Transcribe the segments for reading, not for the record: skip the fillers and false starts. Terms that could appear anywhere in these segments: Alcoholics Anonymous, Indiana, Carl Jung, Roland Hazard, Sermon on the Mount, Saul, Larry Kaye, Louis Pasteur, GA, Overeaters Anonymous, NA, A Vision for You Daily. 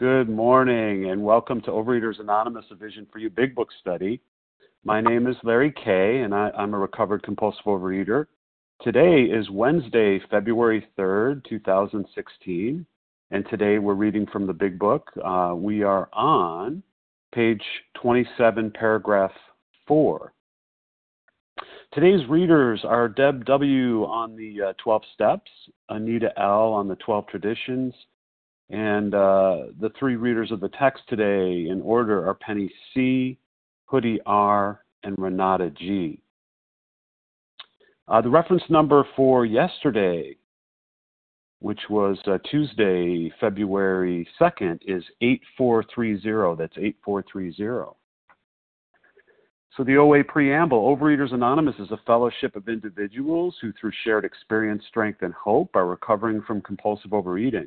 Good morning, and welcome to Overeaters Anonymous, A Vision for You Big Book Study. My name is Larry Kaye, and I'm a recovered compulsive overeater. Today is Wednesday, February 3rd, 2016, and today we're reading from the Big Book. We are on page 27, paragraph 4. Today's readers are Deb W. on the 12 Steps, Anita L. on the 12 Traditions, and the three readers of the text today in order are Penny C., Hoodie R., and Renata G. The reference number for yesterday, which was Tuesday, February 2nd, is 8430. That's 8430. So the OA preamble, Overeaters Anonymous is a fellowship of individuals who through shared experience, strength, and hope are recovering from compulsive overeating.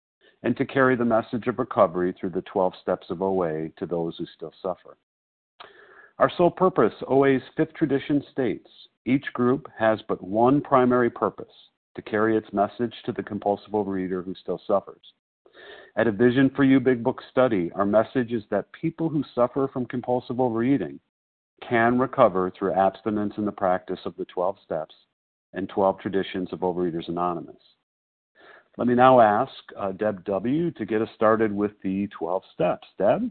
and to carry the message of recovery through the 12 steps of OA to those who still suffer. Our sole purpose, OA's fifth tradition states, each group has but one primary purpose, to carry its message to the compulsive overeater who still suffers. At A Vision for You Big Book Study, our message is that people who suffer from compulsive overeating can recover through abstinence in the practice of the 12 steps and 12 traditions of Overeaters Anonymous. Let me now ask Deb W. to get us started with the 12 steps. Deb?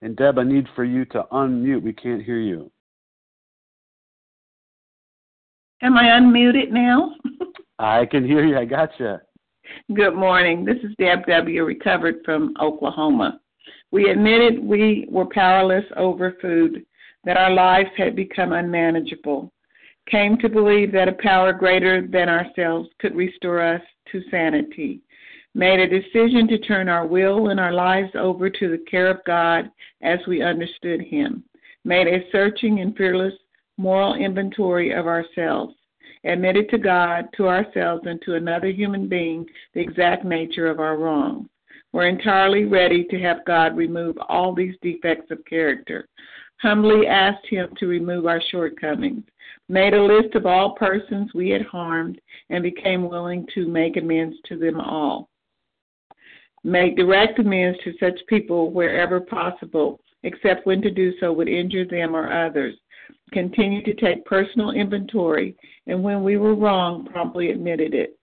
And Deb, I need for you to unmute. We can't hear you. Am I unmuted now? I can hear you. I gotcha. Good morning. This is Deb W., recovered from Oklahoma. We admitted we were powerless over food, that our lives had become unmanageable. Came to believe that a power greater than ourselves could restore us to sanity, made a decision to turn our will and our lives over to the care of God as we understood Him, made a searching and fearless moral inventory of ourselves, admitted to God, to ourselves, and to another human being the exact nature of our wrongs. We're entirely ready to have God remove all these defects of character. Humbly asked Him to remove our shortcomings, made a list of all persons we had harmed, and became willing to make amends to them all. Make direct amends to such people wherever possible, except when to do so would injure them or others. Continued to take personal inventory, and when we were wrong, promptly admitted it.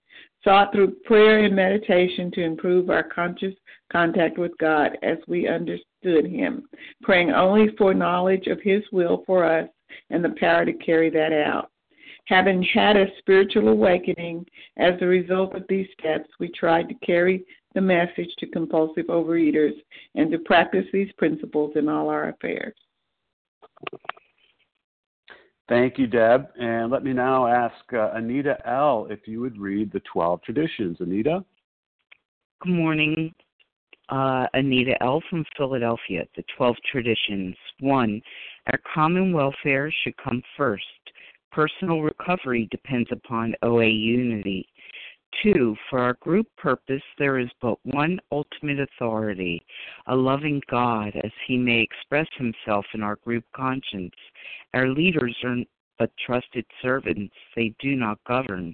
Sought through prayer and meditation to improve our conscious contact with God as we understood Him, praying only for knowledge of His will for us and the power to carry that out. Having had a spiritual awakening as a result of these steps, we tried to carry the message to compulsive overeaters and to practice these principles in all our affairs. Thank you, Deb. And let me now ask Anita L. if you would read the 12 traditions. Anita? Good morning. Anita L. from Philadelphia. The 12 traditions. 1, our common welfare should come first. Personal recovery depends upon OA unity. 2, for our group purpose, there is but one ultimate authority, a loving God, as He may express Himself in our group conscience. Our leaders are but trusted servants. They do not govern.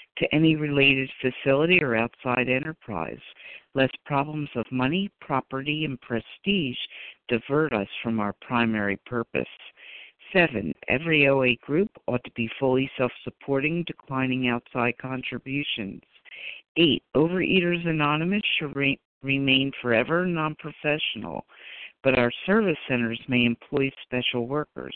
to any related facility or outside enterprise, lest problems of money, property, and prestige divert us from our primary purpose. 7, every OA group ought to be fully self-supporting, declining outside contributions. 8, Overeaters Anonymous should remain forever non-professional, but our service centers may employ special workers.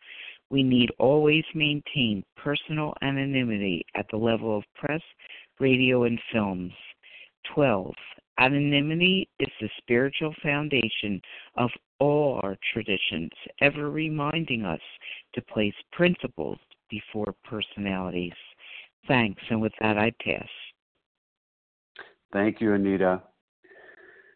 We need always maintain personal anonymity at the level of press, radio, and films. 12, anonymity is the spiritual foundation of all our traditions, ever reminding us to place principles before personalities. Thanks, and with that, I pass. Thank you, Anita.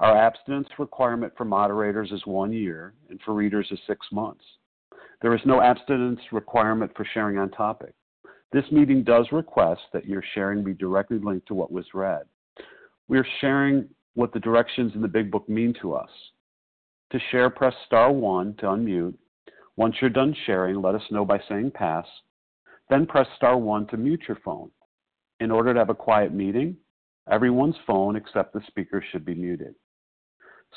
Our abstinence requirement for moderators is 1 year, and for readers is 6 months. There is no abstinence requirement for sharing on topic. This meeting does request that your sharing be directly linked to what was read. We are sharing what the directions in the Big Book mean to us. To share, press star 1 to unmute. Once you're done sharing, let us know by saying pass. Then press star 1 to mute your phone. In order to have a quiet meeting, everyone's phone except the speaker should be muted.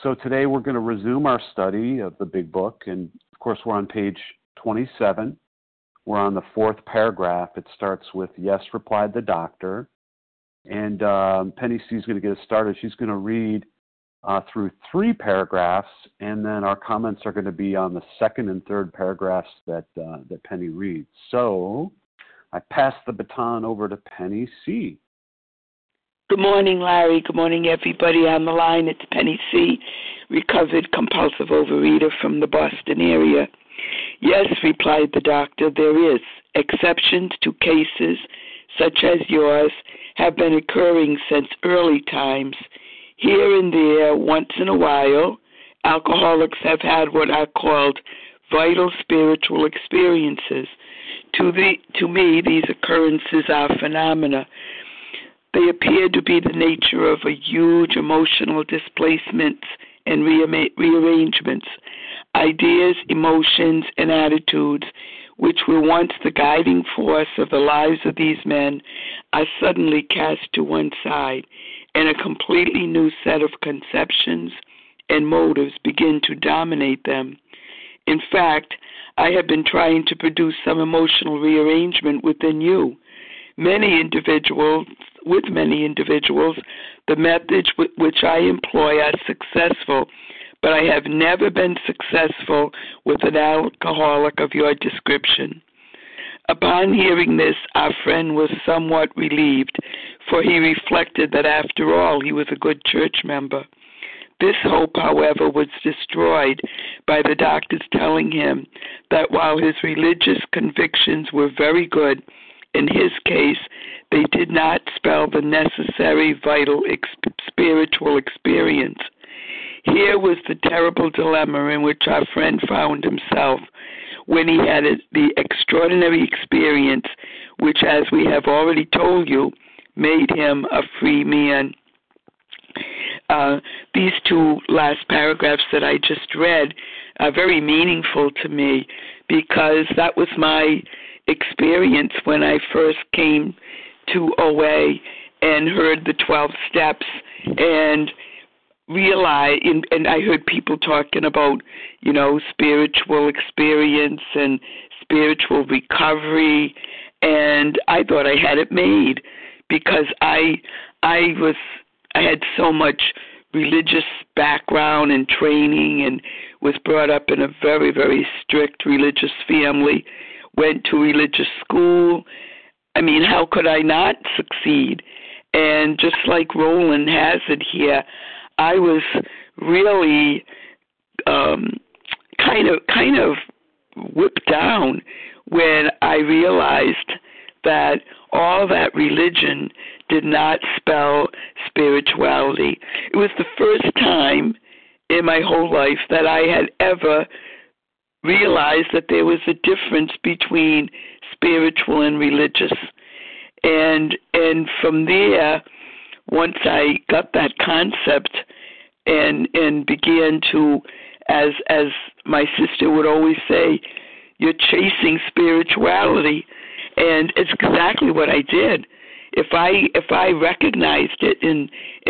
So today we're going to resume our study of the Big Book, and of course we're on page 27. We're on the fourth paragraph. It starts with, "Yes, replied the doctor." And Penny C is going to get us started. She's going to read through 3 paragraphs, and then our comments are going to be on the second and third paragraphs that Penny reads. So I pass the baton over to Penny C. Good morning, Larry. Good morning, everybody on the line. It's Penny C., recovered compulsive overeater from the Boston area. Yes, replied the doctor, there is exceptions to cases such as yours have been occurring since early times. Here and there, once in a while, alcoholics have had what are called vital spiritual experiences. To me, these occurrences are phenomena. They appear to be the nature of a huge emotional displacements and rearrangements, ideas, emotions, and attitudes, which were once the guiding force of the lives of these men, are suddenly cast to one side, and a completely new set of conceptions and motives begin to dominate them. In fact, I have been trying to produce some emotional rearrangement within you. With many individuals, the methods which I employ are successful, but I have never been successful with an alcoholic of your description. Upon hearing this, our friend was somewhat relieved, for he reflected that after all, he was a good church member. This hope, however, was destroyed by the doctor's telling him that while his religious convictions were very good, in his case, they did not spell the necessary vital spiritual experience. Here was the terrible dilemma in which our friend found himself when he had the extraordinary experience which, as we have already told you, made him a free man. These 2 last paragraphs that I just read are very meaningful to me because that was my experience when I first came to OA and heard the 12 steps and realized, and I heard people talking about, you know, spiritual experience and spiritual recovery, and I thought I had it made because I had so much religious background and training and was brought up in a very, very strict religious family, went to religious school. I mean, how could I not succeed? And just like Roland Hazard here, I was really kind of whipped down when I realized that all that religion did not spell spirituality. It was the first time in my whole life that I had ever realized that there was a difference between spiritual and religious. And from there, once I got that concept and began to, as my sister would always say, you're chasing spirituality. And it's exactly what I did. If I recognized it in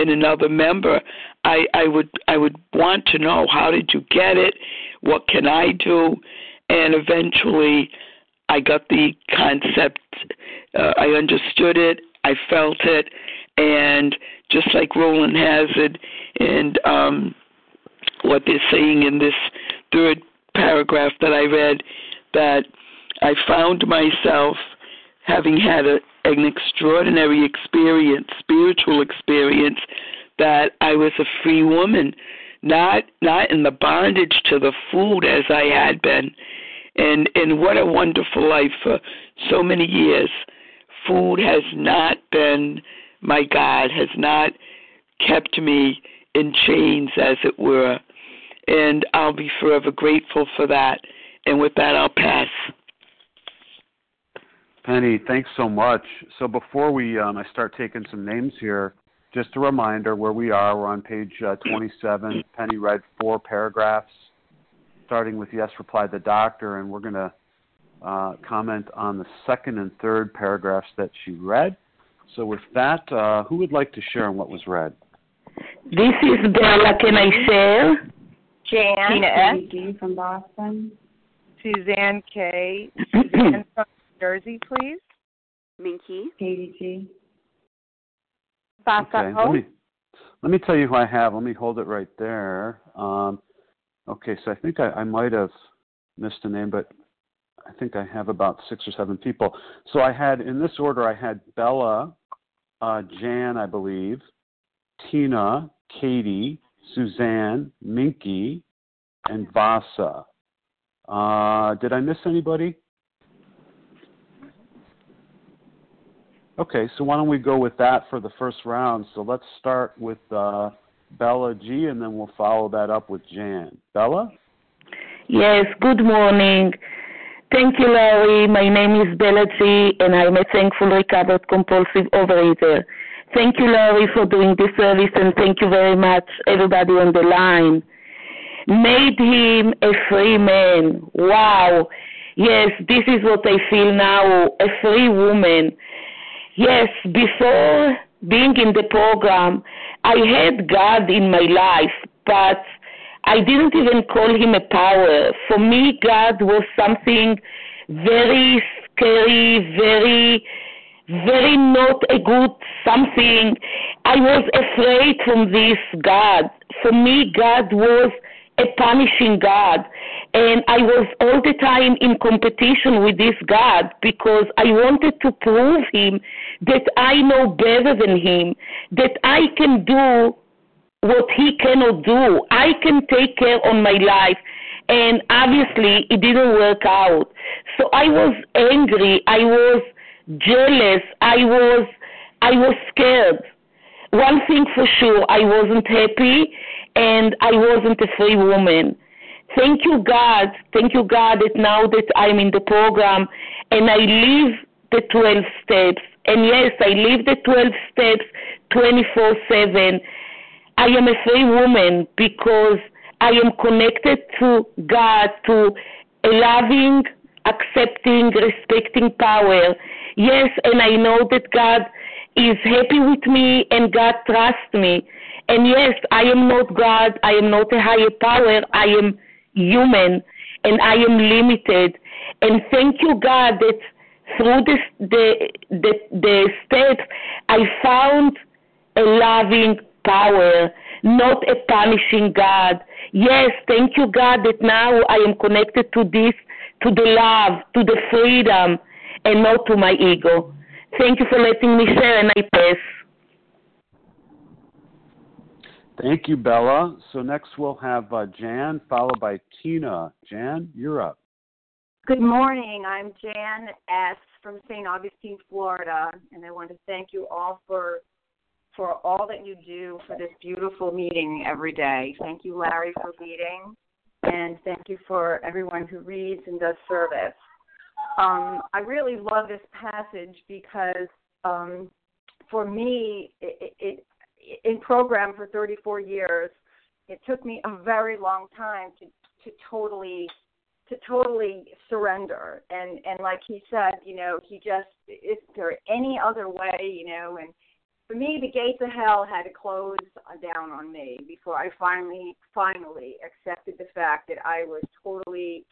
another member, I would want to know, how did you get it? What can I do? And eventually I got the concept. I understood it. I felt it. And just like Roland Hazard and what they're saying in this third paragraph that I read, that I found myself having had an extraordinary experience, spiritual experience, that I was a free woman, not in the bondage to the food as I had been. And what a wonderful life for so many years. Food has not been my God, has not kept me in chains, as it were. And I'll be forever grateful for that. And with that, I'll pass. Penny, thanks so much. So before we I start taking some names here, just a reminder where we are. We're on page 27. Penny read 4 paragraphs, starting with yes, reply the doctor, and we're going to comment on the second and third paragraphs that she read. So with that, who would like to share on what was read? This is Bella. Can I share? Jan. Tina S. from Boston. Suzanne K. Suzanne from Jersey, please. Minky. Katie G. Okay, let me tell you who I have. Let me hold it right there. Okay, so I think I might have missed a name, but I think I have about 6 or 7 people. So I had, in this order, I had Bella, Jan, I believe, Tina, Katie, Suzanne, Minky, and Vasa. Did I miss anybody? Okay, so why don't we go with that for the first round? So let's start with Bella G, and then we'll follow that up with Jan. Bella? Yes, good morning. Thank you, Larry. My name is Bella G, and I'm a thankful recovered compulsive overeater. Thank you, Larry, for doing this service, and thank you very much, everybody on the line. Made him a free man. Wow. Yes, this is what I feel now, a free woman. Yes, before being in the program, I had God in my life, but I didn't even call him a power. For me, God was something very scary, very, very not a good something. I was afraid from this God. For me, God was a punishing God. And I was all the time in competition with this God because I wanted to prove him that I know better than him, that I can do what he cannot do. I can take care on my life. And obviously, it didn't work out. So I was angry. I was jealous. I was scared. One thing for sure, I wasn't happy, and I wasn't a free woman. Thank you, God. Thank you, God, that now that I'm in the program and I live the 12 steps. And yes, I live the 12 steps 24/7. I am a free woman because I am connected to God, to a loving, accepting, respecting power. Yes, and I know that God is happy with me and God trusts me. And yes, I am not God. I am not a higher power. I am human, and I am limited. And thank you, God, that through this, the steps, I found a loving power, not a punishing God. Yes, thank you, God, that now I am connected to this, to the love, to the freedom, and not to my ego. Thank you for letting me share, and I pass. Thank you, Bella. So next we'll have Jan, followed by Tina. Jan, you're up. Good morning. I'm Jan S. from St. Augustine, Florida, and I want to thank you all for all that you do for this beautiful meeting every day. Thank you, Larry, for leading, and thank you for everyone who reads and does service. I really love this passage because for me, in program for 34 years, it took me a very long time to totally surrender. And like he said, you know, he just, is there any other way, you know? And for me, the gates of hell had to close down on me before I finally accepted the fact that I was totally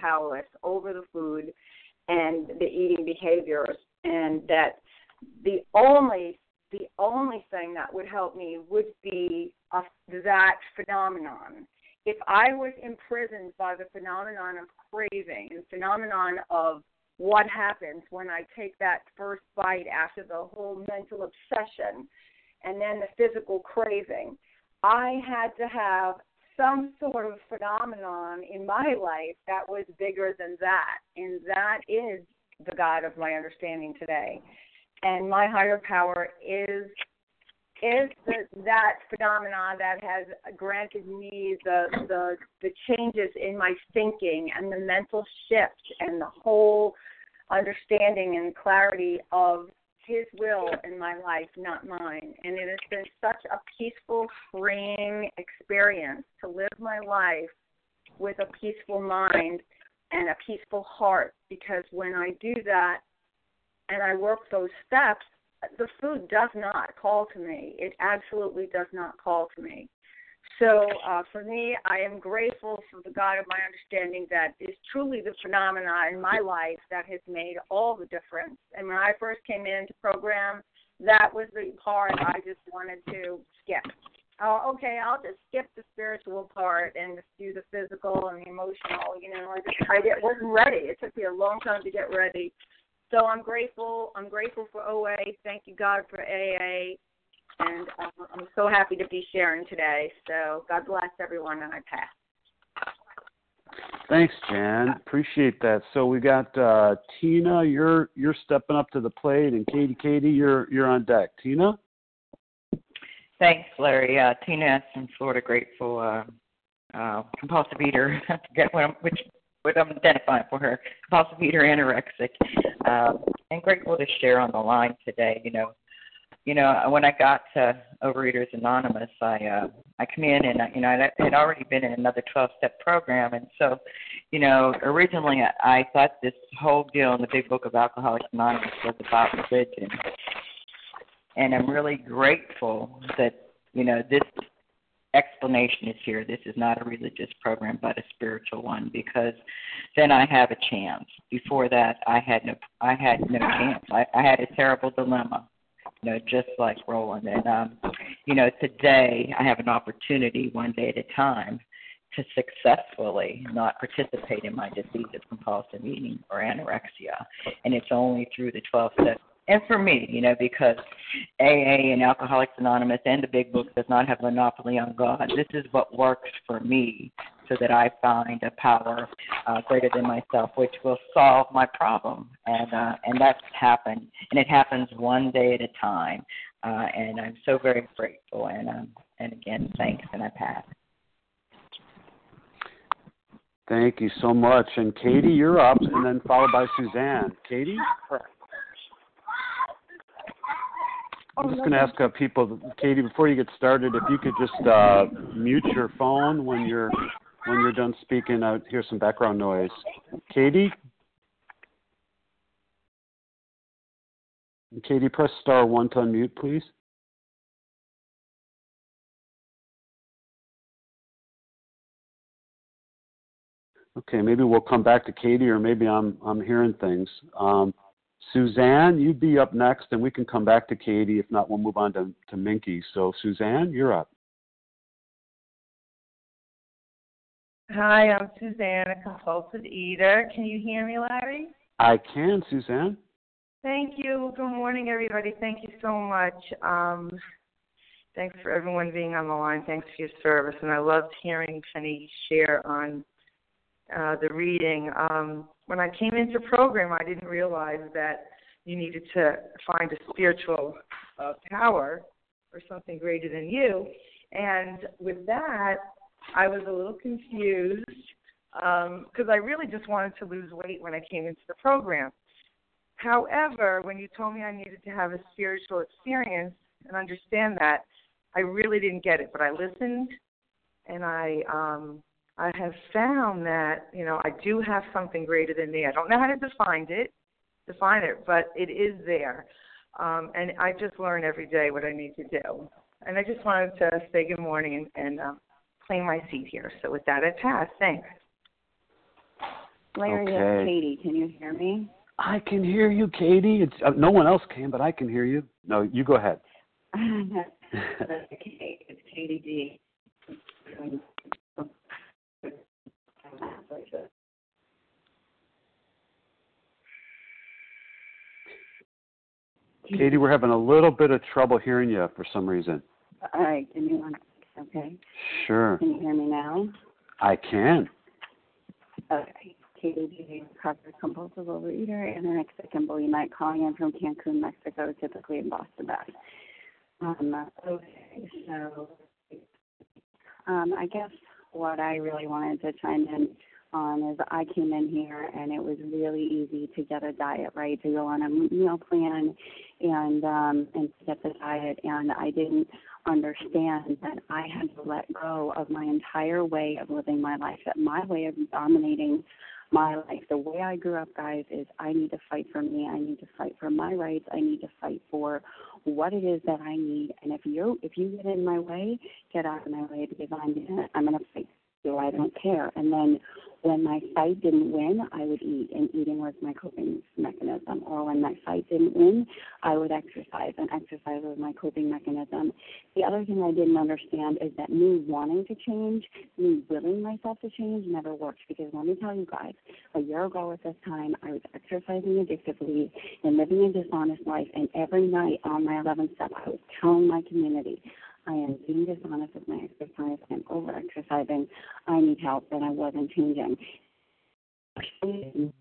powerless over the food and the eating behaviors, and that the only thing that would help me would be that phenomenon. If I was imprisoned by the phenomenon of craving, the phenomenon of what happens when I take that first bite after the whole mental obsession and then the physical craving, I had to have some sort of phenomenon in my life that was bigger than that. And that is the God of my understanding today. And my higher power is that phenomenon that has granted me the changes in my thinking and the mental shift and the whole understanding and clarity of his will in my life, not mine. And it has been such a peaceful, freeing experience to live my life with a peaceful mind and a peaceful heart, because when I do that and I work those steps, the food does not call to me. It absolutely does not call to me. So for me, I am grateful for the God of my understanding that is truly the phenomenon in my life that has made all the difference. And when I first came into program, that was the part I just wanted to skip. Oh, okay, I'll just skip the spiritual part and just do the physical and the emotional. You know, I wasn't ready. It took me a long time to get ready. So I'm grateful. I'm grateful for OA. Thank you, God, for AA. And I'm so happy to be sharing today. So God bless everyone, and I pass. Thanks, Jan. Appreciate that. So we got Tina. You're stepping up to the plate, and Katie, you're on deck. Tina? Thanks, Larry. Tina S. in Florida, grateful compulsive eater. I forget what I'm identifying for her, compulsive eater, anorexic, and grateful to share on the line today. You know, when I got to Overeaters Anonymous, I come in and I had already been in another 12-step program, and so, you know, originally I thought this whole deal in the Big Book of Alcoholics Anonymous was about religion, and I'm really grateful that, you know, this explanation is here. This is not a religious program, but a spiritual one, because then I have a chance. Before that, I had no chance. I had a terrible dilemma, you know, just like Roland. And you know, today I have an opportunity, one day at a time, to successfully not participate in my disease of compulsive eating or anorexia, and it's only through the 12 steps. And for me, you know, because AA and Alcoholics Anonymous and the Big Book does not have a monopoly on God. This is what works for me, so that I find a power greater than myself, which will solve my problem. And that's happened. And it happens one day at a time. And I'm so very grateful. And again, thanks, and I pass. Thank you so much. And Katie, you're up, and then followed by Suzanne. Katie? Correct. I'm just going to ask people, Katie, before you get started, if you could just mute your phone when you're done speaking. I hear some background noise. Katie? Katie, press *1 to unmute, please. Okay, maybe we'll come back to Katie, or maybe I'm hearing things. Suzanne, you'd be up next, and we can come back to Katie. If not, we'll move on to Minky. So, Suzanne, you're up. Hi, I'm Suzanne, a compulsive eater. Can you hear me, Larry? I can, Suzanne. Thank you. Good morning, everybody. Thank you so much. Thanks for everyone being on the line. Thanks for your service. And I loved hearing Penny share on the reading. When I came into program, I didn't realize that you needed to find a spiritual power or something greater than you. And with that, I was a little confused because I really just wanted to lose weight when I came into the program. However, when you told me I needed to have a spiritual experience and understand that, I really didn't get it. But I listened, and I have found that, you know, I do have something greater than me. I don't know how to define it, but it is there. And I just learn every day what I need to do. And I just wanted to say good morning and claim my seat here. So with that, I pass. Thanks. Larry, okay. Katie, can you hear me? I can hear you, Katie. It's no one else can, but I can hear you. No, you go ahead. Okay, it's Katie D. Katie, we're having a little bit of trouble hearing you for some reason. All right, give me one. Okay. Sure. Can you hear me now? I can. Okay. Katie, cognitive compulsive overeater, anorexic and bulimic, calling in from Cancun, Mexico, typically in Boston, Mass. Okay, so I guess what I really wanted to chime in on is I came in here and it was really easy to get a diet right, to go on a meal plan and get the diet, and I didn't understand that I had to let go of my entire way of living my life, that my way of dominating my life. The way I grew up, guys, is I need to fight for me. I need to fight for my rights. I need to fight for what it is that I need. And if you get in my way, get out of my way, because I'm going to fight you. I don't care. And then when my fight didn't win, I would eat, and eating was my coping mechanism. Or when my fight didn't win, I would exercise, and exercise was my coping mechanism. The other thing I didn't understand is that me wanting to change, me willing myself to change never worked, because let me tell you guys, a year ago at this time, I was exercising addictively and living a dishonest life, and every night on my 11th step, I was telling my community, I am being dishonest with my exercise, I'm over-exercising, I need help, and I wasn't changing. And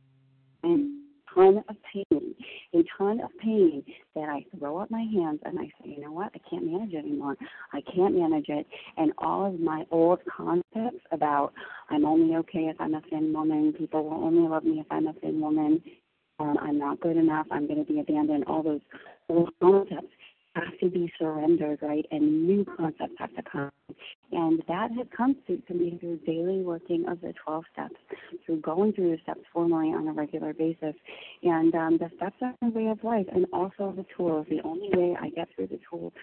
a ton of pain that I throw up my hands and I say, you know what, I can't manage it anymore. I can't manage it. And all of my old concepts about I'm only okay if I'm a thin woman, people will only love me if I'm a thin woman, I'm not good enough, I'm going to be abandoned, all those old concepts have to be surrendered, right? And new concepts have to come. And that has come to me through daily working of the 12 steps, through going through the steps formally on a regular basis. And the steps are my way of life, and also the tools. The only way I get through the tool,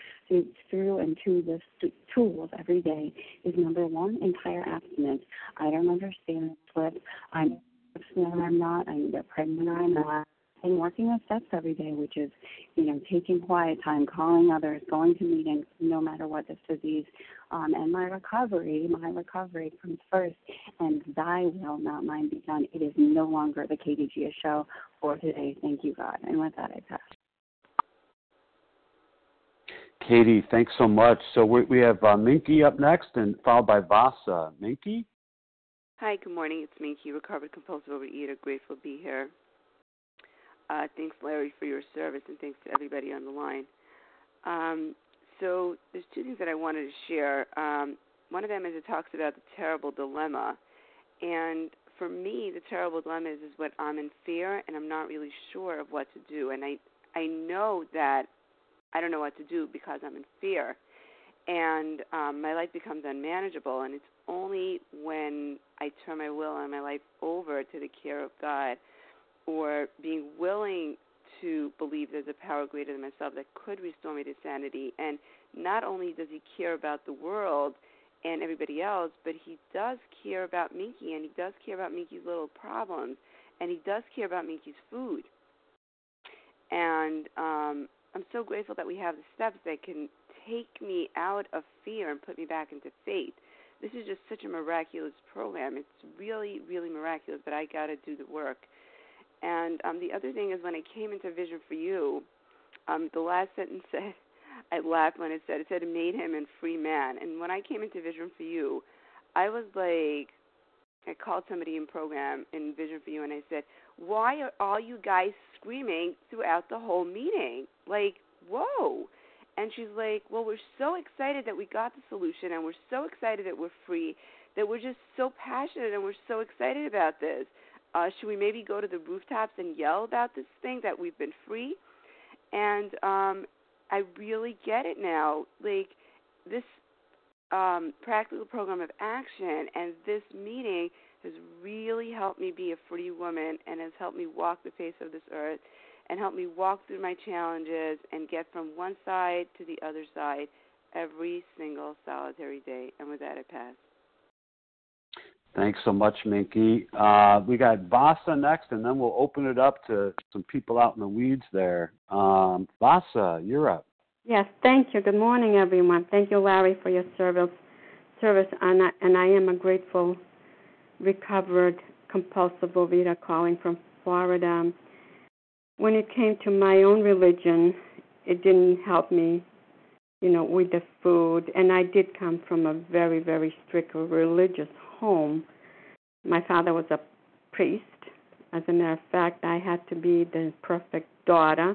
through and to the tools every day is, number one, entire abstinence. I don't understand what I'm abstinent or I'm not. I need a pregnant or I'm not. And working with steps every day, which is, you know, taking quiet time, calling others, going to meetings, no matter what this disease, and my recovery comes first, and thy will, not mine, be done. It is no longer the KDGS show for today. Thank you, God. And with that, I pass. Katie, thanks so much. So we have Minky up next, and followed by Vasa. Minky? Hi, good morning. It's Minky, recovered compulsive overeater. Grateful to be here. Thanks, Larry, for your service, and thanks to everybody on the line. So there's two things that I wanted to share. One of them is it talks about the terrible dilemma. And for me, the terrible dilemma is when I'm in fear and I'm not really sure of what to do. And I know that I don't know what to do because I'm in fear. And my life becomes unmanageable, and it's only when I turn my will and my life over to the care of God, or being willing to believe there's a power greater than myself that could restore me to sanity. And not only does he care about the world and everybody else, but he does care about Minky, and he does care about Minky's little problems, and he does care about Minky's food. And I'm so grateful that we have the steps that can take me out of fear and put me back into faith. This is just such a miraculous program. It's really, really miraculous, but I got to do the work. And the other thing is when I came into Vision for You, the last sentence said, I laughed when it said, it made him a free man. And when I came into Vision for You, I was like, I called somebody in program in Vision for You, and I said, why are all you guys screaming throughout the whole meeting? Like, whoa. And she's like, well, we're so excited that we got the solution, and we're so excited that we're free, that we're just so passionate, and we're so excited about this. Should we maybe go to the rooftops and yell about this thing that we've been free? And I really get it now. Like, this practical program of action and this meeting has really helped me be a free woman and has helped me walk the face of this earth and helped me walk through my challenges and get from one side to the other side every single solitary day. And with that, I pass. Thanks so much, Minky. We got Vasa next, and then we'll open it up to some people out in the weeds there. Vasa, you're up. Yes, thank you. Good morning, everyone. Thank you, Larry, for your service. And I am a grateful, recovered, compulsive overeater calling from Florida. When it came to my own religion, it didn't help me, with the food. And I did come from a very, very strict religious home. My father was a priest. As a matter of fact, I had to be the perfect daughter.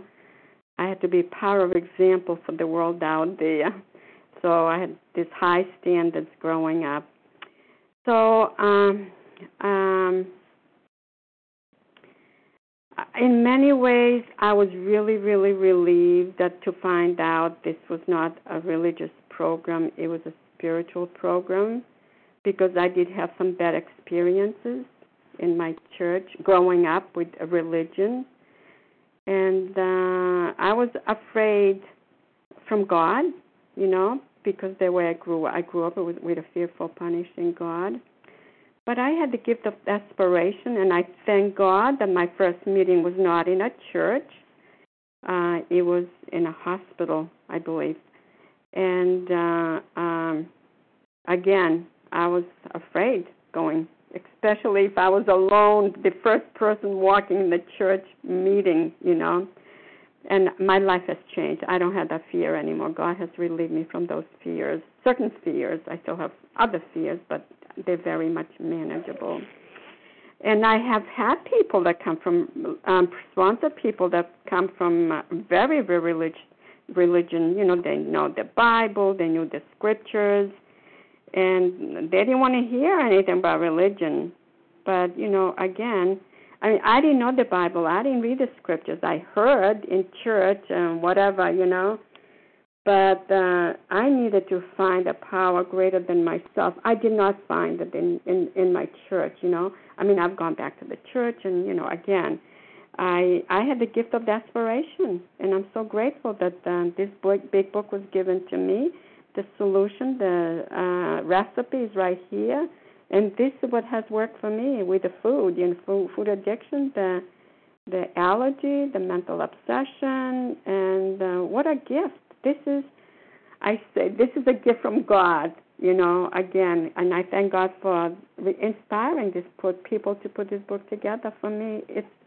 I had to be a power of example for the world out there. So I had these high standards growing up. So in many ways, I was really, really relieved to find out this was not a religious program. It was a spiritual program, because I did have some bad experiences in my church growing up with a religion. And I was afraid from God, because the way I grew up with a fearful, punishing God. But I had the gift of aspiration, and I thank God that my first meeting was not in a church. It was in a hospital, I believe. And again, I was afraid going, especially if I was alone, the first person walking in the church meeting, And my life has changed. I don't have that fear anymore. God has relieved me from those fears, certain fears. I still have other fears, but they're very much manageable. And I have had people that come from, sponsored people that come from very, very religion. They know the Bible, they knew the scriptures, and they didn't want to hear anything about religion. But, again, I didn't know the Bible. I didn't read the scriptures. I heard in church and whatever, But I needed to find a power greater than myself. I did not find it in my church, I've gone back to the church, and, again, I had the gift of aspiration, and I'm so grateful that this big book was given to me. The solution, the recipe is right here, and this is what has worked for me with the food, food addiction, the allergy, the mental obsession, and what a gift! This is a gift from God, Again, and I thank God for inspiring this people to put this book together for me.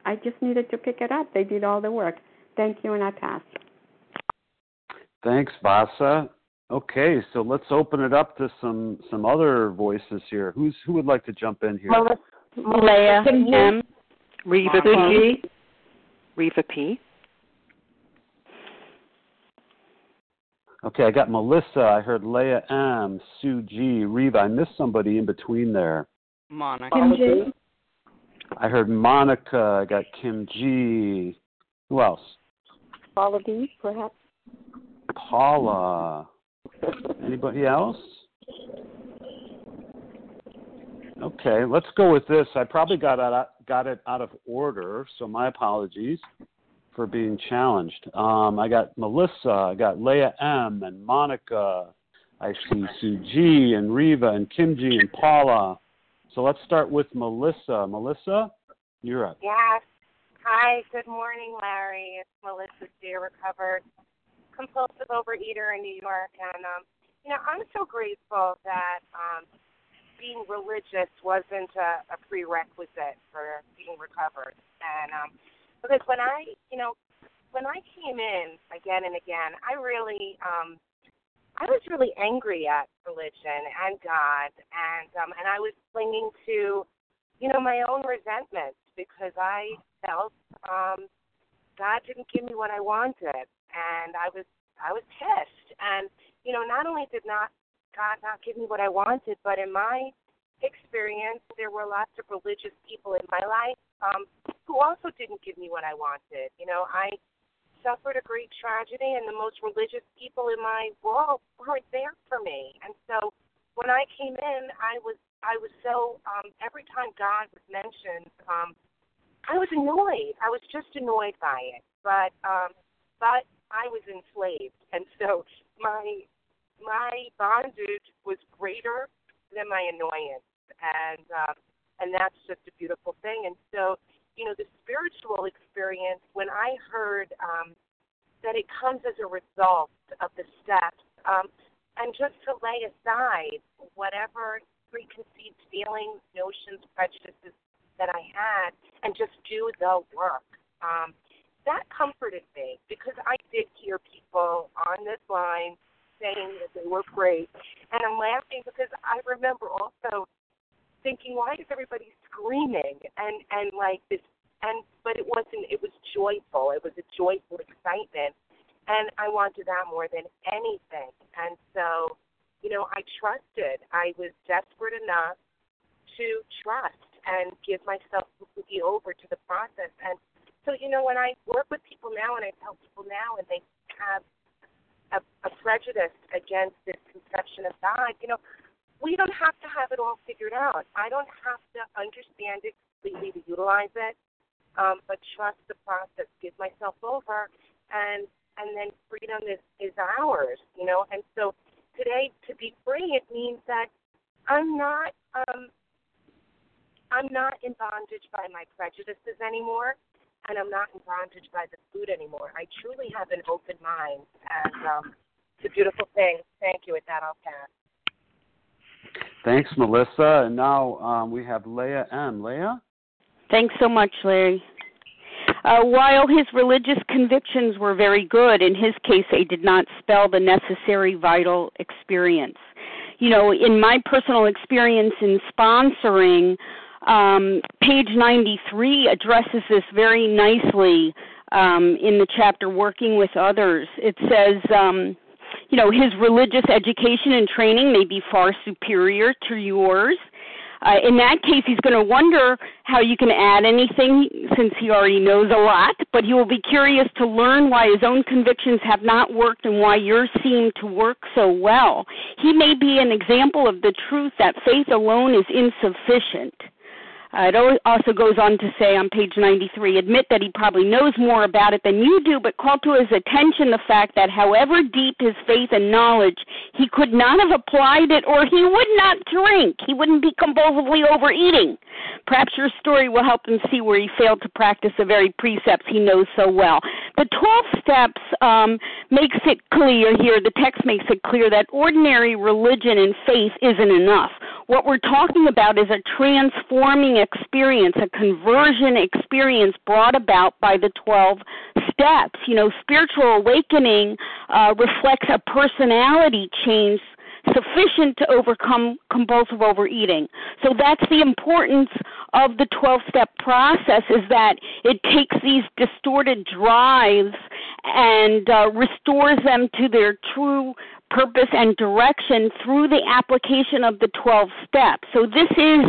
I just needed to pick it up. They did all the work. Thank you, and I pass. Thanks, Vasa. Okay, so let's open it up to some other voices here. Who would like to jump in here? Malaya M. Reva P. Okay, I got Melissa. I heard Leah M. Sue G. Reva. I missed somebody in between there. Monica. Kim G. I heard Monica. I got Kim G. Who else? Paula B. Perhaps. Paula. Anybody else? Okay, let's go with this. I probably got it out of order, so my apologies for being challenged. I got Melissa, I got Leah M. and Monica. I see Sue G. and Reva and Kim G. and Paula. So let's start with Melissa. Melissa, you're up. Yes. Hi, good morning, Larry. It's Melissa G. Recovered Compulsive overeater in New York, and I'm so grateful that being religious wasn't a prerequisite for being recovered. And because when I came in again and again, I really I was really angry at religion and God, and I was clinging to, you know, my own resentment because I felt God didn't give me what I wanted, and I was pissed. And you know, not only did not God not give me what I wanted, but in my experience, there were lots of religious people in my life who also didn't give me what I wanted. You know, I suffered a great tragedy, and the most religious people in my world weren't there for me. And so when I came in, I was so, every time God was mentioned, I was annoyed. I was just annoyed by it. But I was enslaved. And so my bondage was greater than my annoyance. And that's just a beautiful thing. And so, you know, the spiritual experience, when I heard that it comes as a result of the steps, and just to lay aside whatever preconceived feelings, notions, prejudices that I had, and just do the work, that comforted me, because I did hear people on this line saying that they were great. And I'm laughing because I remember also thinking, why is everybody screaming? And like this, and but it wasn't, it was joyful. It was a joyful excitement. And I wanted that more than anything. And so, you know, I trusted. I was desperate enough to trust and give myself completely over to the process. And so, you know, when I work with people now and I tell people now and they have a prejudice against this conception of God, you know, we don't have to have it all figured out. I don't have to understand it completely to utilize it, but trust the process, give myself over, and then freedom is ours, you know. And so today, to be free, it means that I'm not in bondage by my prejudices anymore, and I'm not in bondage by the food anymore. I truly have an open mind, and it's a beautiful thing. Thank you. With that, I'll pass. Thanks, Melissa. And now we have Leah M. Leah? Thanks so much, Larry. While his religious convictions were very good, in his case they did not spell the necessary vital experience. You know, in my personal experience in sponsoring, page 93 addresses this very nicely in the chapter Working with Others. It says, you know, his religious education and training may be far superior to yours. In that case, he's going to wonder how you can add anything, since he already knows a lot, but he will be curious to learn why his own convictions have not worked and why yours seem to work so well. He may be an example of the truth that faith alone is insufficient. It also goes on to say on page 93, admit that he probably knows more about it than you do, but call to his attention the fact that however deep his faith and knowledge, he could not have applied it, or he would not drink. He wouldn't be compulsively overeating. Perhaps your story will help him see where he failed to practice the very precepts he knows so well. The 12 steps makes it clear here, the text makes it clear that ordinary religion and faith isn't enough. What we're talking about is a transforming experience, a conversion experience brought about by the 12 steps. You know, spiritual awakening reflects a personality change sufficient to overcome compulsive overeating. So that's the importance of the 12-step process, is that it takes these distorted drives and restores them to their true purpose and direction through the application of the 12 steps. So this is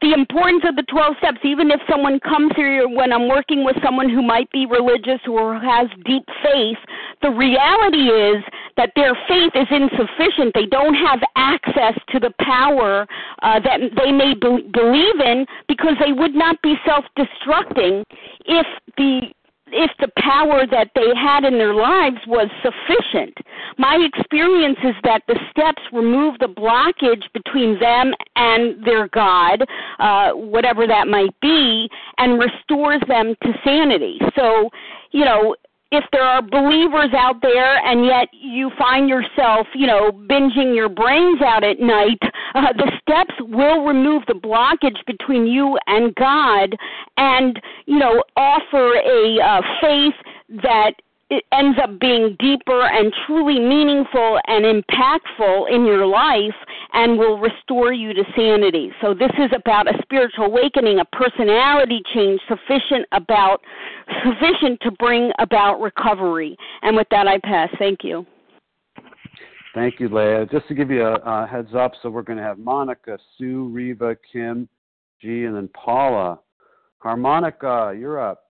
the importance of the 12 steps. Even if someone comes here, when I'm working with someone who might be religious or has deep faith, the reality is that their faith is insufficient. They don't have access to the power that they may believe in, because they would not be self-destructing if the power that they had in their lives was sufficient. My experience is that the steps remove the blockage between them and their God, whatever that might be, and restores them to sanity. So, you know, if there are believers out there and yet you find yourself, you know, binging your brains out at night, the steps will remove the blockage between you and God and, you know, offer a faith that it ends up being deeper and truly meaningful and impactful in your life and will restore you to sanity. So this is about a spiritual awakening, a personality change sufficient to bring about recovery. And with that, I pass. Thank you. Thank you, Leah. Just to give you a heads up, so we're going to have Monica, Sue, Reva, Kim, G, and then Paula. Harmonica, you're up.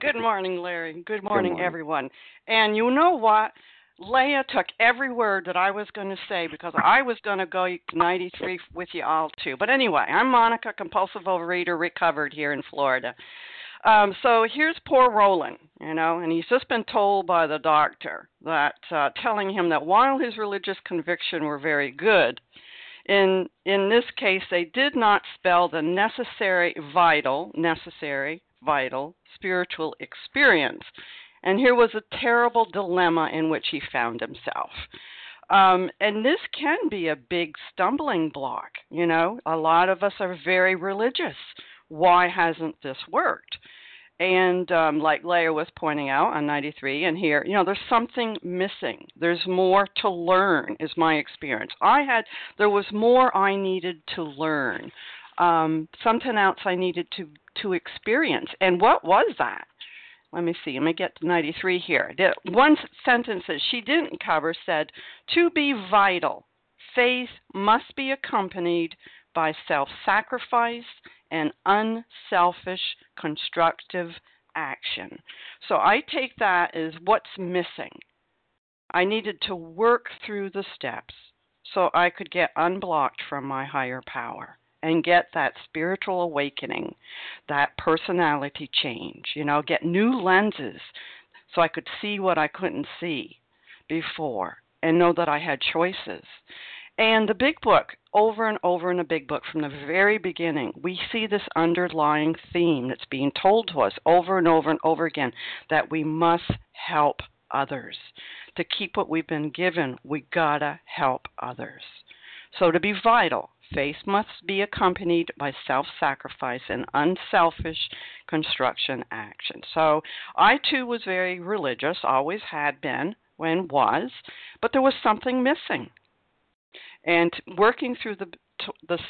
Good morning, Larry. Good morning, everyone. And you know what? Leah took every word that I was going to say because I was going to go 93 with you all, too. But anyway, I'm Monica, compulsive overeater, recovered here in Florida. So here's poor Roland, and he's just been told by the doctor that telling him that while his religious conviction were very good, in this case, they did not spell the necessary, vital spiritual experience. And here was a terrible dilemma in which he found himself. And this can be a big stumbling block. A lot of us are very religious. Why hasn't this worked? And like Leah was pointing out on 93 and here, there's something missing. There's more to learn is my experience. There was more I needed to learn. Something else I needed to experience. And what was that? Let me get to 93 here. One sentence that she didn't cover said, to be vital, faith must be accompanied by self-sacrifice and unselfish constructive action. So I take that as what's missing. I needed to work through the steps so I could get unblocked from my higher power and get that spiritual awakening, that personality change, get new lenses so I could see what I couldn't see before and know that I had choices. And the big book, over and over in the big book from the very beginning, we see this underlying theme that's being told to us over and over and over again, that we must help others. To keep what we've been given, we gotta help others. So to be vital, faith must be accompanied by self-sacrifice and unselfish construction action. So I, too, was very religious, always had been and was, but there was something missing. And working through the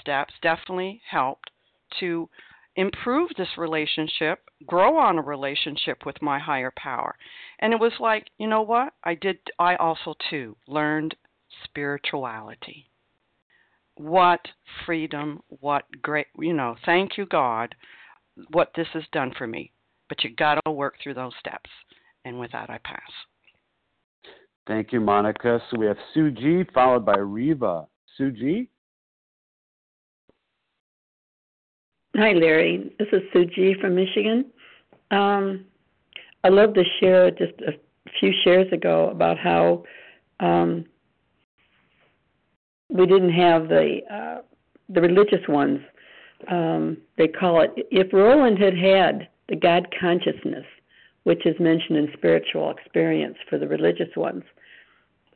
steps definitely helped to improve this relationship, grow on a relationship with my higher power. And it was like, you know what? I also, too, learned spirituality. What freedom, what great, thank you, God, what this has done for me. But you got to work through those steps. And with that, I pass. Thank you, Monica. So we have Sue G, followed by Reva. Sue G? Hi, Larry. This is Sue G from Michigan. I love to share just a few shares ago about how we didn't have the religious ones. They call it, if Roland had the God consciousness, which is mentioned in spiritual experience for the religious ones,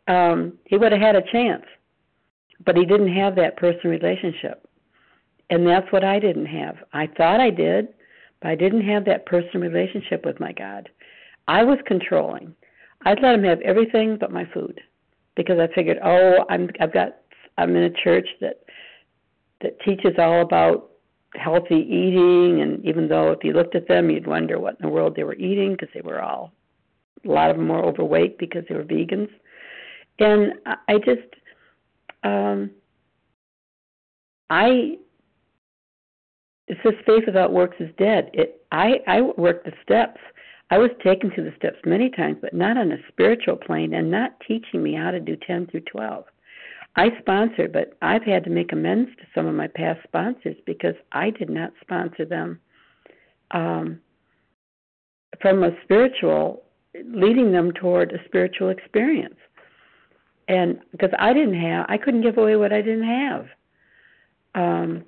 he would have had a chance, but he didn't have that person relationship. And that's what I didn't have. I thought I did, but I didn't have that person relationship with my God. I was controlling. I'd let him have everything but my food because I figured, I'm in a church that teaches all about healthy eating, and even though if you looked at them, you'd wonder what in the world they were eating because a lot of them were overweight because they were vegans. And I just, it says faith without works is dead. I worked the steps. I was taken through the steps many times, but not on a spiritual plane and not teaching me how to do 10 through 12. I sponsored, but I've had to make amends to some of my past sponsors because I did not sponsor them from a spiritual, leading them toward a spiritual experience. And because I couldn't give away what I didn't have.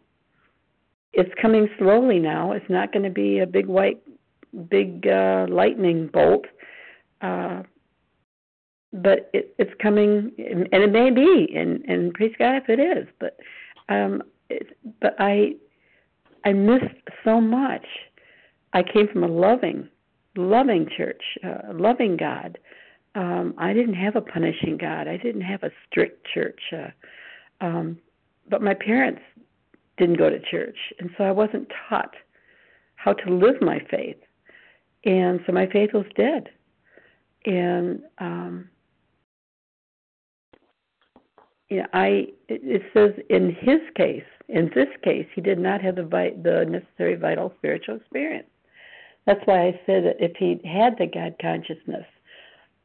It's coming slowly now. It's not going to be a big lightning bolt. But it's coming, and it may be, and praise God if it is. But I missed so much. I came from a loving loving church, loving God. I didn't have a punishing God. I didn't have a strict church. But my parents didn't go to church, and so I wasn't taught how to live my faith. And so my faith was dead. And, it says in his case, in this case, he did not have the necessary vital spiritual experience. That's why I said that if he had the God consciousness,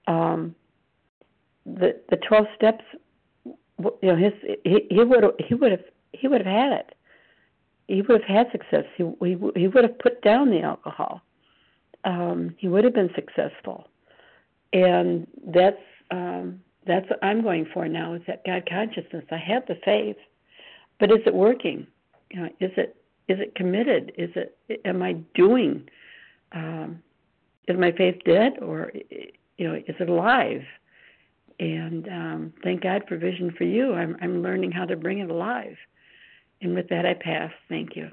the 12 steps, he would have had it. He would have had success. He would have put down the alcohol. He would have been successful. And that's what I'm going for now, is that God consciousness. I have the faith, but is it working? Is it committed? Am I doing? Is my faith dead, or is it alive? And thank God for Vision for You. I'm learning how to bring it alive. And with that, I pass. Thank you.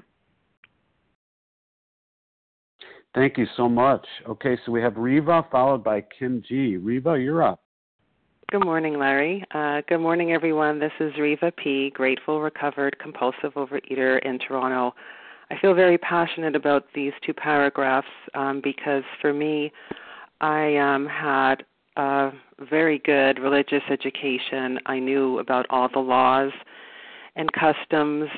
Thank you so much. Okay, so we have Reva followed by Kim G. Reva, you're up. Good morning, Larry. Good morning, everyone. This is Reva P., grateful, recovered, compulsive overeater in Toronto. I feel very passionate about these two paragraphs because for me, I had a very good religious education. I knew about all the laws and customs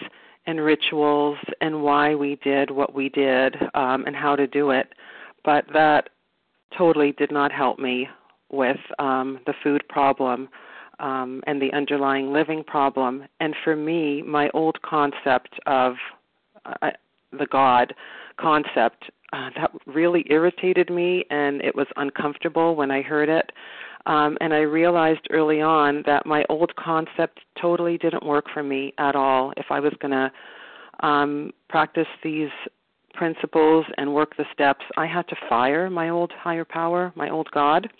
and rituals and why we did what we did and how to do it. But that totally did not help me with the food problem and the underlying living problem. And for me, my old concept of the God concept, that really irritated me, and it was uncomfortable when I heard it. And I realized early on that my old concept totally didn't work for me at all if I was going to practice these principles and work the steps. I had to fire my old higher power, my old God,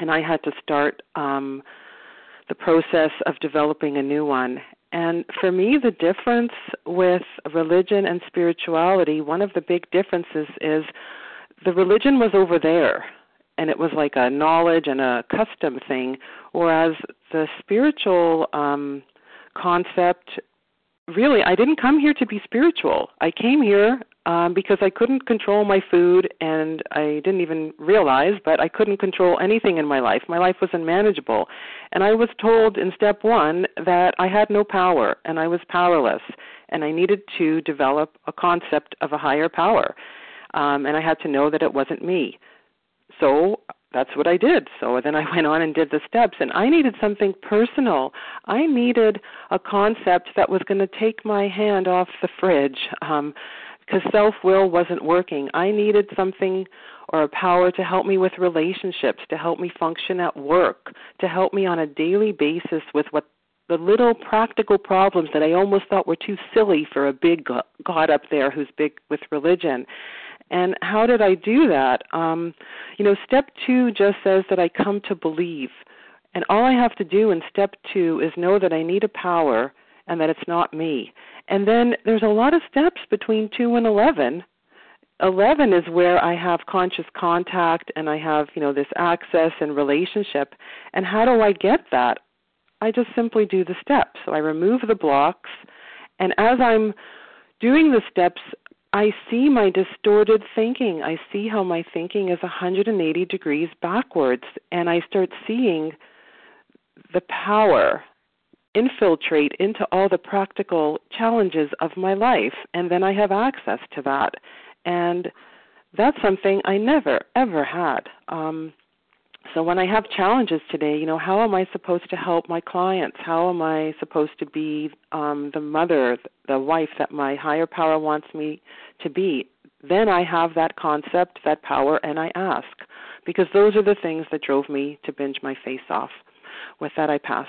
and I had to start the process of developing a new one. And for me, the difference with religion and spirituality, one of the big differences is the religion was over there, and it was like a knowledge and a custom thing, whereas the spiritual concept, really, I didn't come here to be spiritual. I came here because I couldn't control my food, and I didn't even realize, but I couldn't control anything in my life. My life was unmanageable. And I was told in step one that I had no power, and I was powerless, and I needed to develop a concept of a higher power. And I had to know that it wasn't me. So that's what I did. So then I went on and did the steps, and I needed something personal. I needed a concept that was going to take my hand off the fridge because self-will wasn't working. I needed something or a power to help me with relationships, to help me function at work, to help me on a daily basis with what the little practical problems that I almost thought were too silly for a big God up there who's big with religion. And how did I do that? Step two just says that I come to believe. And all I have to do in step two is know that I need a power and that it's not me. And then there's a lot of steps between 2 and 11. 11 is where I have conscious contact and I have, this access and relationship. And how do I get that? I just simply do the steps. So I remove the blocks. And as I'm doing the steps, I see my distorted thinking. I see how my thinking is 180 degrees backwards, and I start seeing the power infiltrate into all the practical challenges of my life, and then I have access to that. And that's something I never, ever had. So when I have challenges today, how am I supposed to help my clients? How am I supposed to be the mother, the wife that my higher power wants me to be? Then I have that concept, that power, and I ask, because those are the things that drove me to binge my face off. With that, I pass.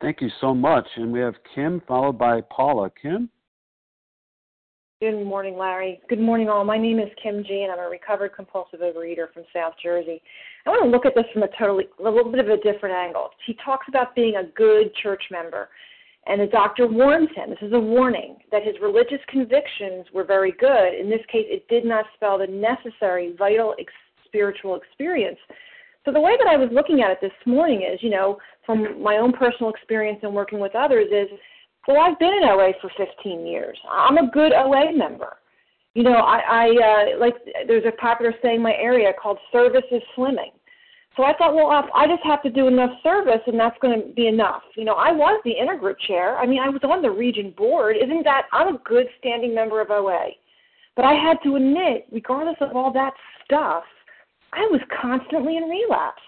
Thank you so much. And we have Kim followed by Paula. Kim? Good morning, Larry. Good morning, all. My name is Kim G., and I'm a recovered compulsive overeater from South Jersey. I want to look at this from a little bit of a different angle. He talks about being a good church member. And the doctor warns him, this is a warning, that his religious convictions were very good. In this case, it did not spell the necessary, vital spiritual experience. So the way that I was looking at it this morning is, you know, from my own personal experience and working with others is, well, I've been in OA for 15 years. I'm a good OA member. You know, I there's a popular saying in my area called service is slimming. So I thought, well, I just have to do enough service, and that's going to be enough. You know, I was the intergroup chair. I mean, I was on the region board. Isn't that, I'm a good standing member of OA. But I had to admit, regardless of all that stuff, I was constantly in relapse.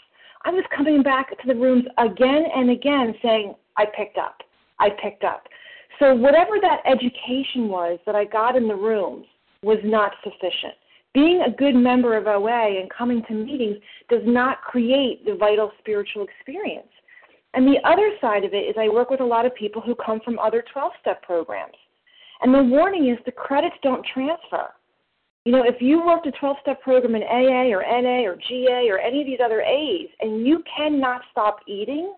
I was coming back to the rooms again and again saying, I picked up. So whatever that education was that I got in the rooms was not sufficient. Being a good member of OA and coming to meetings does not create the vital spiritual experience. And the other side of it is I work with a lot of people who come from other 12-step programs. And the warning is the credits don't transfer. You know, if you worked a 12-step program in AA or NA or GA or any of these other A's and you cannot stop eating,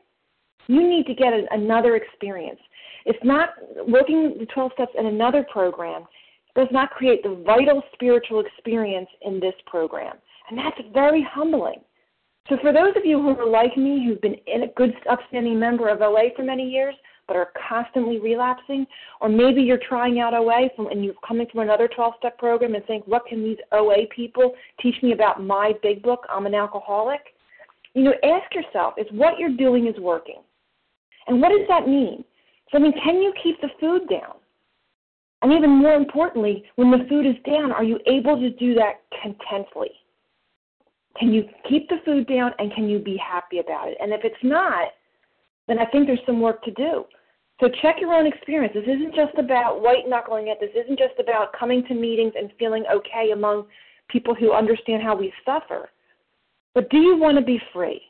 you need to get another experience. It's not working the 12 steps in another program does not create the vital spiritual experience in this program. And that's very humbling. So for those of you who are like me, who've been in a good, upstanding member of OA for many years, but are constantly relapsing, or maybe you're trying out OA and you're coming from another 12-step program and think, what can these OA people teach me about my big book, I'm an alcoholic? You know, ask yourself, is what you're doing is working? And what does that mean? So, I mean, can you keep the food down? And even more importantly, when the food is down, are you able to do that contently? Can you keep the food down, and can you be happy about it? And if it's not, then I think there's some work to do. So check your own experience. This isn't just about white-knuckling it. This isn't just about coming to meetings and feeling okay among people who understand how we suffer. But do you want to be free?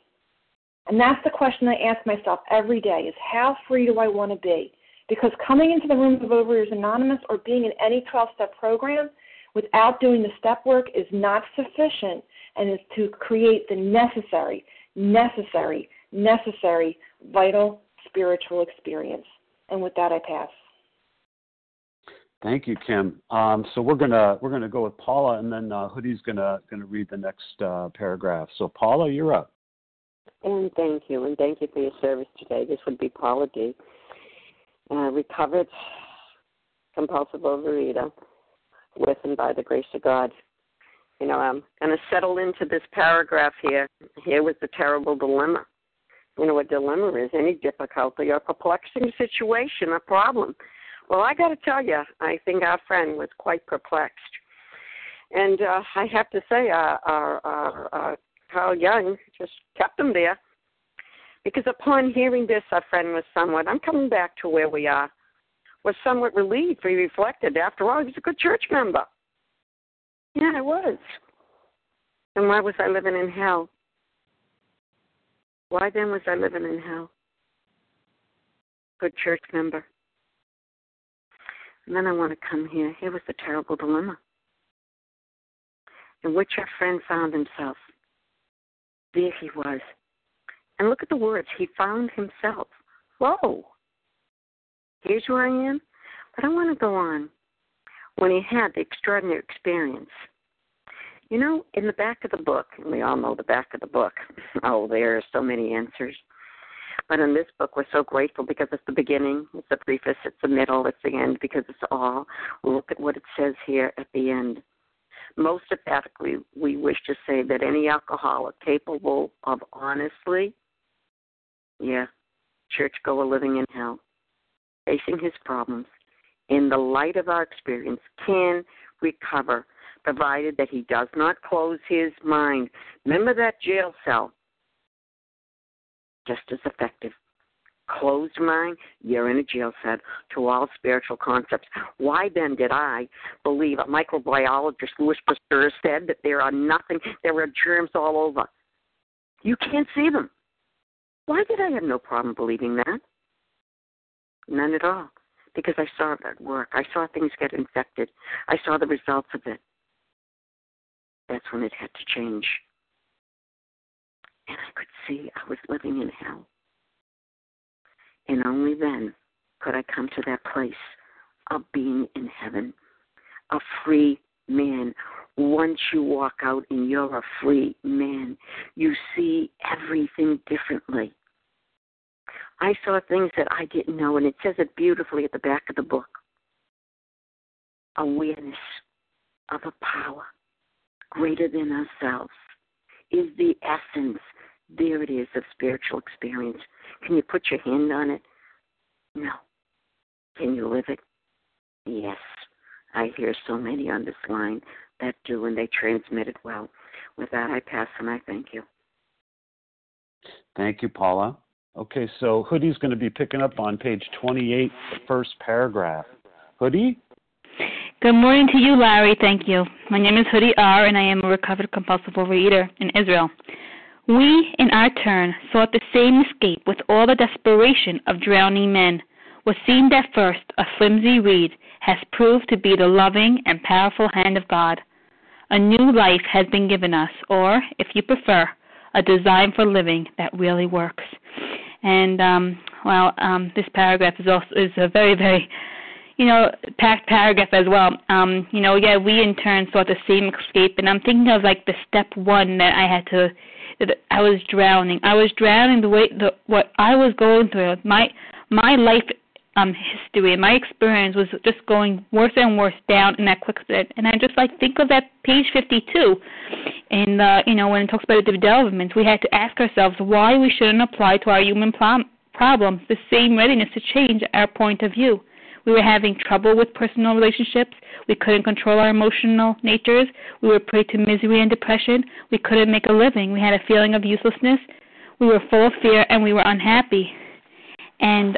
And that's the question I ask myself every day is how free do I want to be? Because coming into the room of Overeaters Anonymous or being in any 12-step program without doing the step work is not sufficient and is to create the necessary, vital spiritual experience. And with that, I pass. Thank you, Kim. So we're gonna go with Paula, and then Hoodie's gonna read the next paragraph. So Paula, you're up. And thank you for your service today. This would be Paula D. Recovered compulsive overeater with and by the grace of God. You know, I'm going to settle into this paragraph here. Here was the terrible dilemma. You know what dilemma is, any difficulty or perplexing situation, a problem. Well, I got to tell you, I think our friend was quite perplexed. And I have to say, our Carl Jung just kept him there. Because upon hearing this, our friend was somewhat, I'm coming back to where we are, was somewhat relieved. He reflected. After all, he was a good church member. Yeah, I was. And why was I living in hell? Why then was I living in hell? Good church member. And then I want to come here. Here was the terrible dilemma in which our friend found himself. There he was. And look at the words. He found himself. Whoa. Here's where I am. But I want to go on. When he had the extraordinary experience. You know, in the back of the book, and we all know the back of the book. Oh, there are so many answers. But in this book, we're so grateful because it's the beginning, it's the preface, it's the middle, it's the end, because it's all. Look at what it says here at the end. Most emphatically, we wish to say that any alcoholic capable of honestly, churchgoer living in hell, facing his problems, in the light of our experience, can recover, provided that he does not close his mind. Remember that jail cell? Just as effective. Closed mind, you're in a jail cell to all spiritual concepts. Why then did I believe a microbiologist, Louis Pasteur, said that there are germs all over? You can't see them. Why did I have no problem believing that? None at all. Because I saw it at work. I saw things get infected. I saw the results of it. That's when it had to change. And I could see I was living in hell. And only then could I come to that place of being in heaven, a free man. Once you walk out and you're a free man, you see everything differently. I saw things that I didn't know, and it says it beautifully at the back of the book. Awareness of a power greater than ourselves is the essence, there it is, of spiritual experience. Can you put your hand on it? No. Can you live it? Yes. I hear so many on this line that do, and they transmit it well. With that, I pass, and I thank you. Thank you, Paula. Okay, so Hoodie's going to be picking up on page 28, the first paragraph. Hoodie? Good morning to you, Larry. Thank you. My name is Hoodie R., and I am a recovered compulsive overeater in Israel. We, in our turn, sought the same escape with all the desperation of drowning men. What seemed at first a flimsy reed has proved to be the loving and powerful hand of God. A new life has been given us, or, if you prefer, a design for living that really works. And, this paragraph is a very, very, packed paragraph as well. We in turn sought the same escape, and I'm thinking of like the step one that I had to, that I was drowning. I was drowning what I was going through. My life history, my experience was just going worse and worse down in that quicksand. And I just think of that page 52. And, when it talks about the development, we had to ask ourselves why we shouldn't apply to our human problems the same readiness to change our point of view. We were having trouble with personal relationships. We couldn't control our emotional natures. We were prey to misery and depression. We couldn't make a living. We had a feeling of uselessness. We were full of fear, and we were unhappy. And,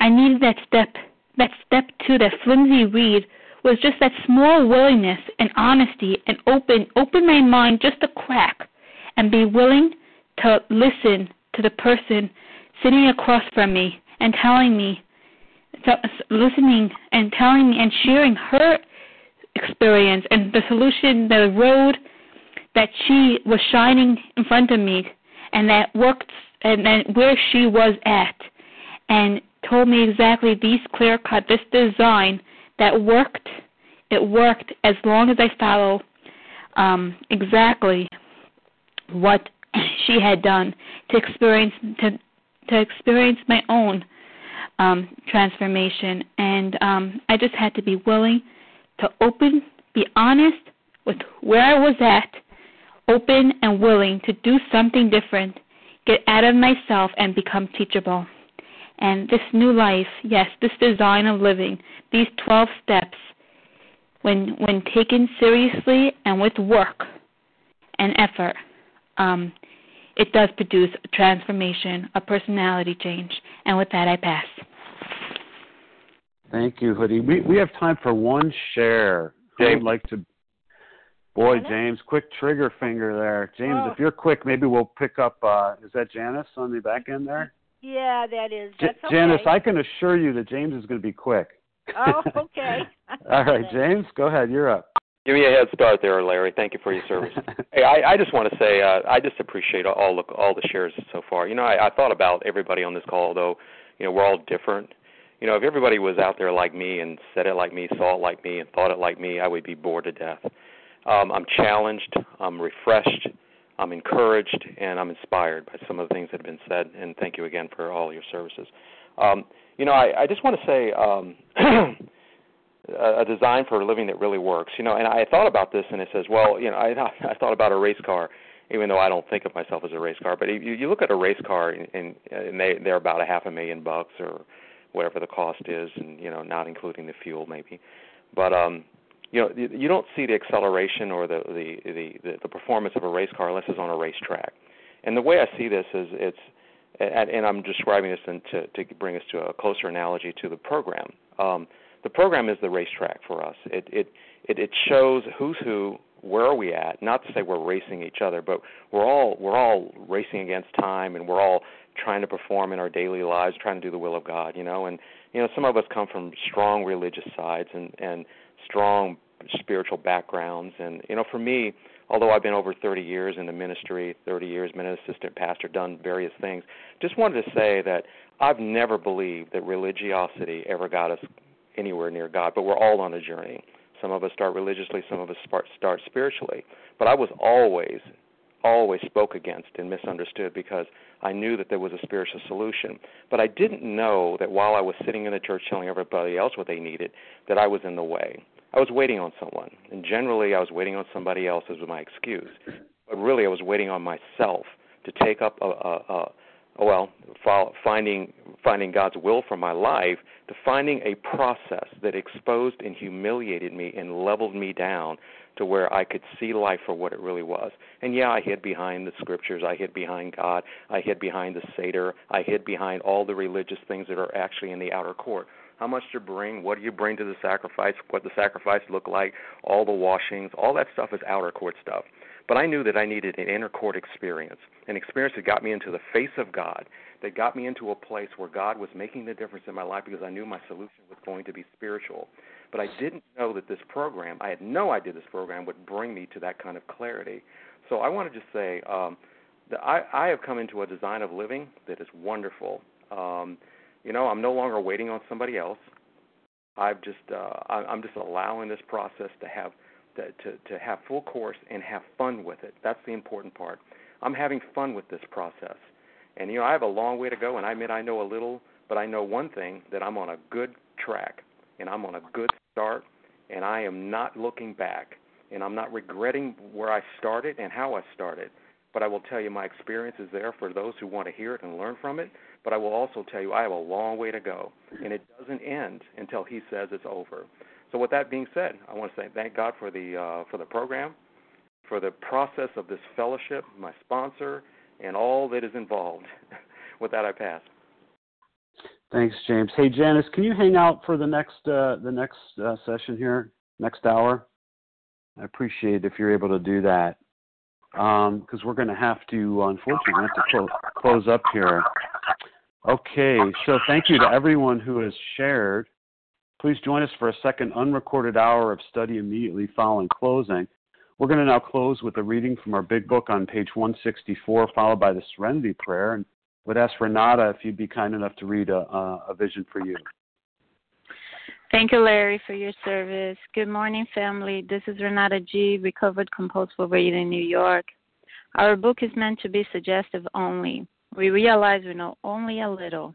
I needed that step. That step two, that flimsy reed, was just that small willingness and honesty and open my mind just a crack and be willing to listen to the person sitting across from me and telling me and sharing her experience and the solution, the road that she was shining in front of me, and that worked, and then where she was at, and told me exactly these clear-cut, this design that worked. It worked as long as I follow exactly what she had done to experience my own transformation. And I just had to be willing to be honest with where I was at, open and willing to do something different, get out of myself and become teachable. And this new life, yes, this design of living, these 12 steps, when taken seriously and with work and effort, it does produce a transformation, a personality change. And with that, I pass. Thank you, Hoodie. We have time for one share. James. I'd like to... Boy, James, quick trigger finger there. James, if you're quick, maybe we'll pick up... is that Janice on the back end there? Yeah, that is. That's okay. Janice, I can assure you that James is going to be quick. Oh, okay. All right, James, go ahead. You're up. Give me a head start there, Larry. Thank you for your service. Hey, I just want to say I just appreciate all the shares so far. I thought about everybody on this call, although, we're all different. If everybody was out there like me and said it like me, saw it like me, and thought it like me, I would be bored to death. I'm challenged, I'm refreshed, I'm encouraged, and I'm inspired by some of the things that have been said. And thank you again for all your services. I just want to say... a design for a living that really works, and I thought about this, and it says, I thought about a race car, even though I don't think of myself as a race car, but you look at a race car, and they're about $500,000 or whatever the cost is, and, not including the fuel maybe, but, you don't see the acceleration or the performance of a race car unless it's on a racetrack. And the way I see this is and I'm describing this to bring us to a closer analogy to the program. The program is the racetrack for us. It shows who's who, where are we at. Not to say we're racing each other, but we're all racing against time, and we're all trying to perform in our daily lives, trying to do the will of God. And some of us come from strong religious sides and strong spiritual backgrounds. And, you know, for me, although I've been over 30 years in the ministry, 30 years minister, assistant pastor, done various things, just wanted to say that I've never believed that religiosity ever got us anywhere near God, but we're all on a journey. Some of us start religiously, some of us start spiritually. But I was always spoke against and misunderstood because I knew that there was a spiritual solution. But I didn't know that while I was sitting in the church telling everybody else what they needed, that I was in the way. I was waiting on someone. And generally, I was waiting on somebody else as my excuse. But really, I was waiting on myself to take up finding God's will for my life, to finding a process that exposed and humiliated me and leveled me down to where I could see life for what it really was. And yeah, I hid behind the scriptures, I hid behind God, I hid behind the Seder, I hid behind all the religious things that are actually in the outer court. How much do you bring, what do you bring to the sacrifice, what the sacrifice looked like, all the washings, all that stuff is outer court stuff. But I knew that I needed an inner court experience, an experience that got me into the face of God, that got me into a place where God was making the difference in my life because I knew my solution was going to be spiritual. But I didn't know that this program, I had no idea this program would bring me to that kind of clarity. So I want to just say that I have come into a design of living that is wonderful. You know, I'm no longer waiting on somebody else. I'm just allowing this process to have to have full course and have fun with it. That's the important part. I'm having fun with this process. And, you know, I have a long way to go, and I admit I know a little, but I know one thing, that I'm on a good track, and I'm on a good start, and I am not looking back, and I'm not regretting where I started and how I started. But I will tell you my experience is there for those who want to hear it and learn from it, but I will also tell you I have a long way to go, and it doesn't end until he says it's over. So with that being said, I want to say thank God for the program, for the process of this fellowship, my sponsor, and all that is involved. With that, I pass. Thanks, James. Hey, Janice, can you hang out for the next session here, next hour? I appreciate it if you're able to do that, because we're going to have to, unfortunately, we're going to have to close up here. Okay, so thank you to everyone who has shared. Please join us for a second unrecorded hour of study immediately following closing. We're going to now close with a reading from our big book on page 164, followed by the Serenity Prayer. And would ask Renata if you'd be kind enough to read a vision for you. Thank you, Larry, for your service. Good morning, family. This is Renata G., recovered compulsive overeater in New York. Our book is meant to be suggestive only. We realize we know only a little.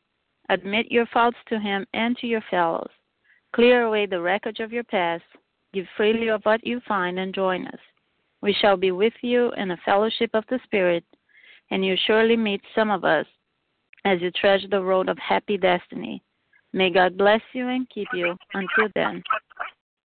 Admit your faults to Him and to your fellows. Clear away the wreckage of your past. Give freely of what you find and join us. We shall be with you in a fellowship of the Spirit, and you surely meet some of us as you treasure the road of happy destiny. May God bless you and keep you. Until then,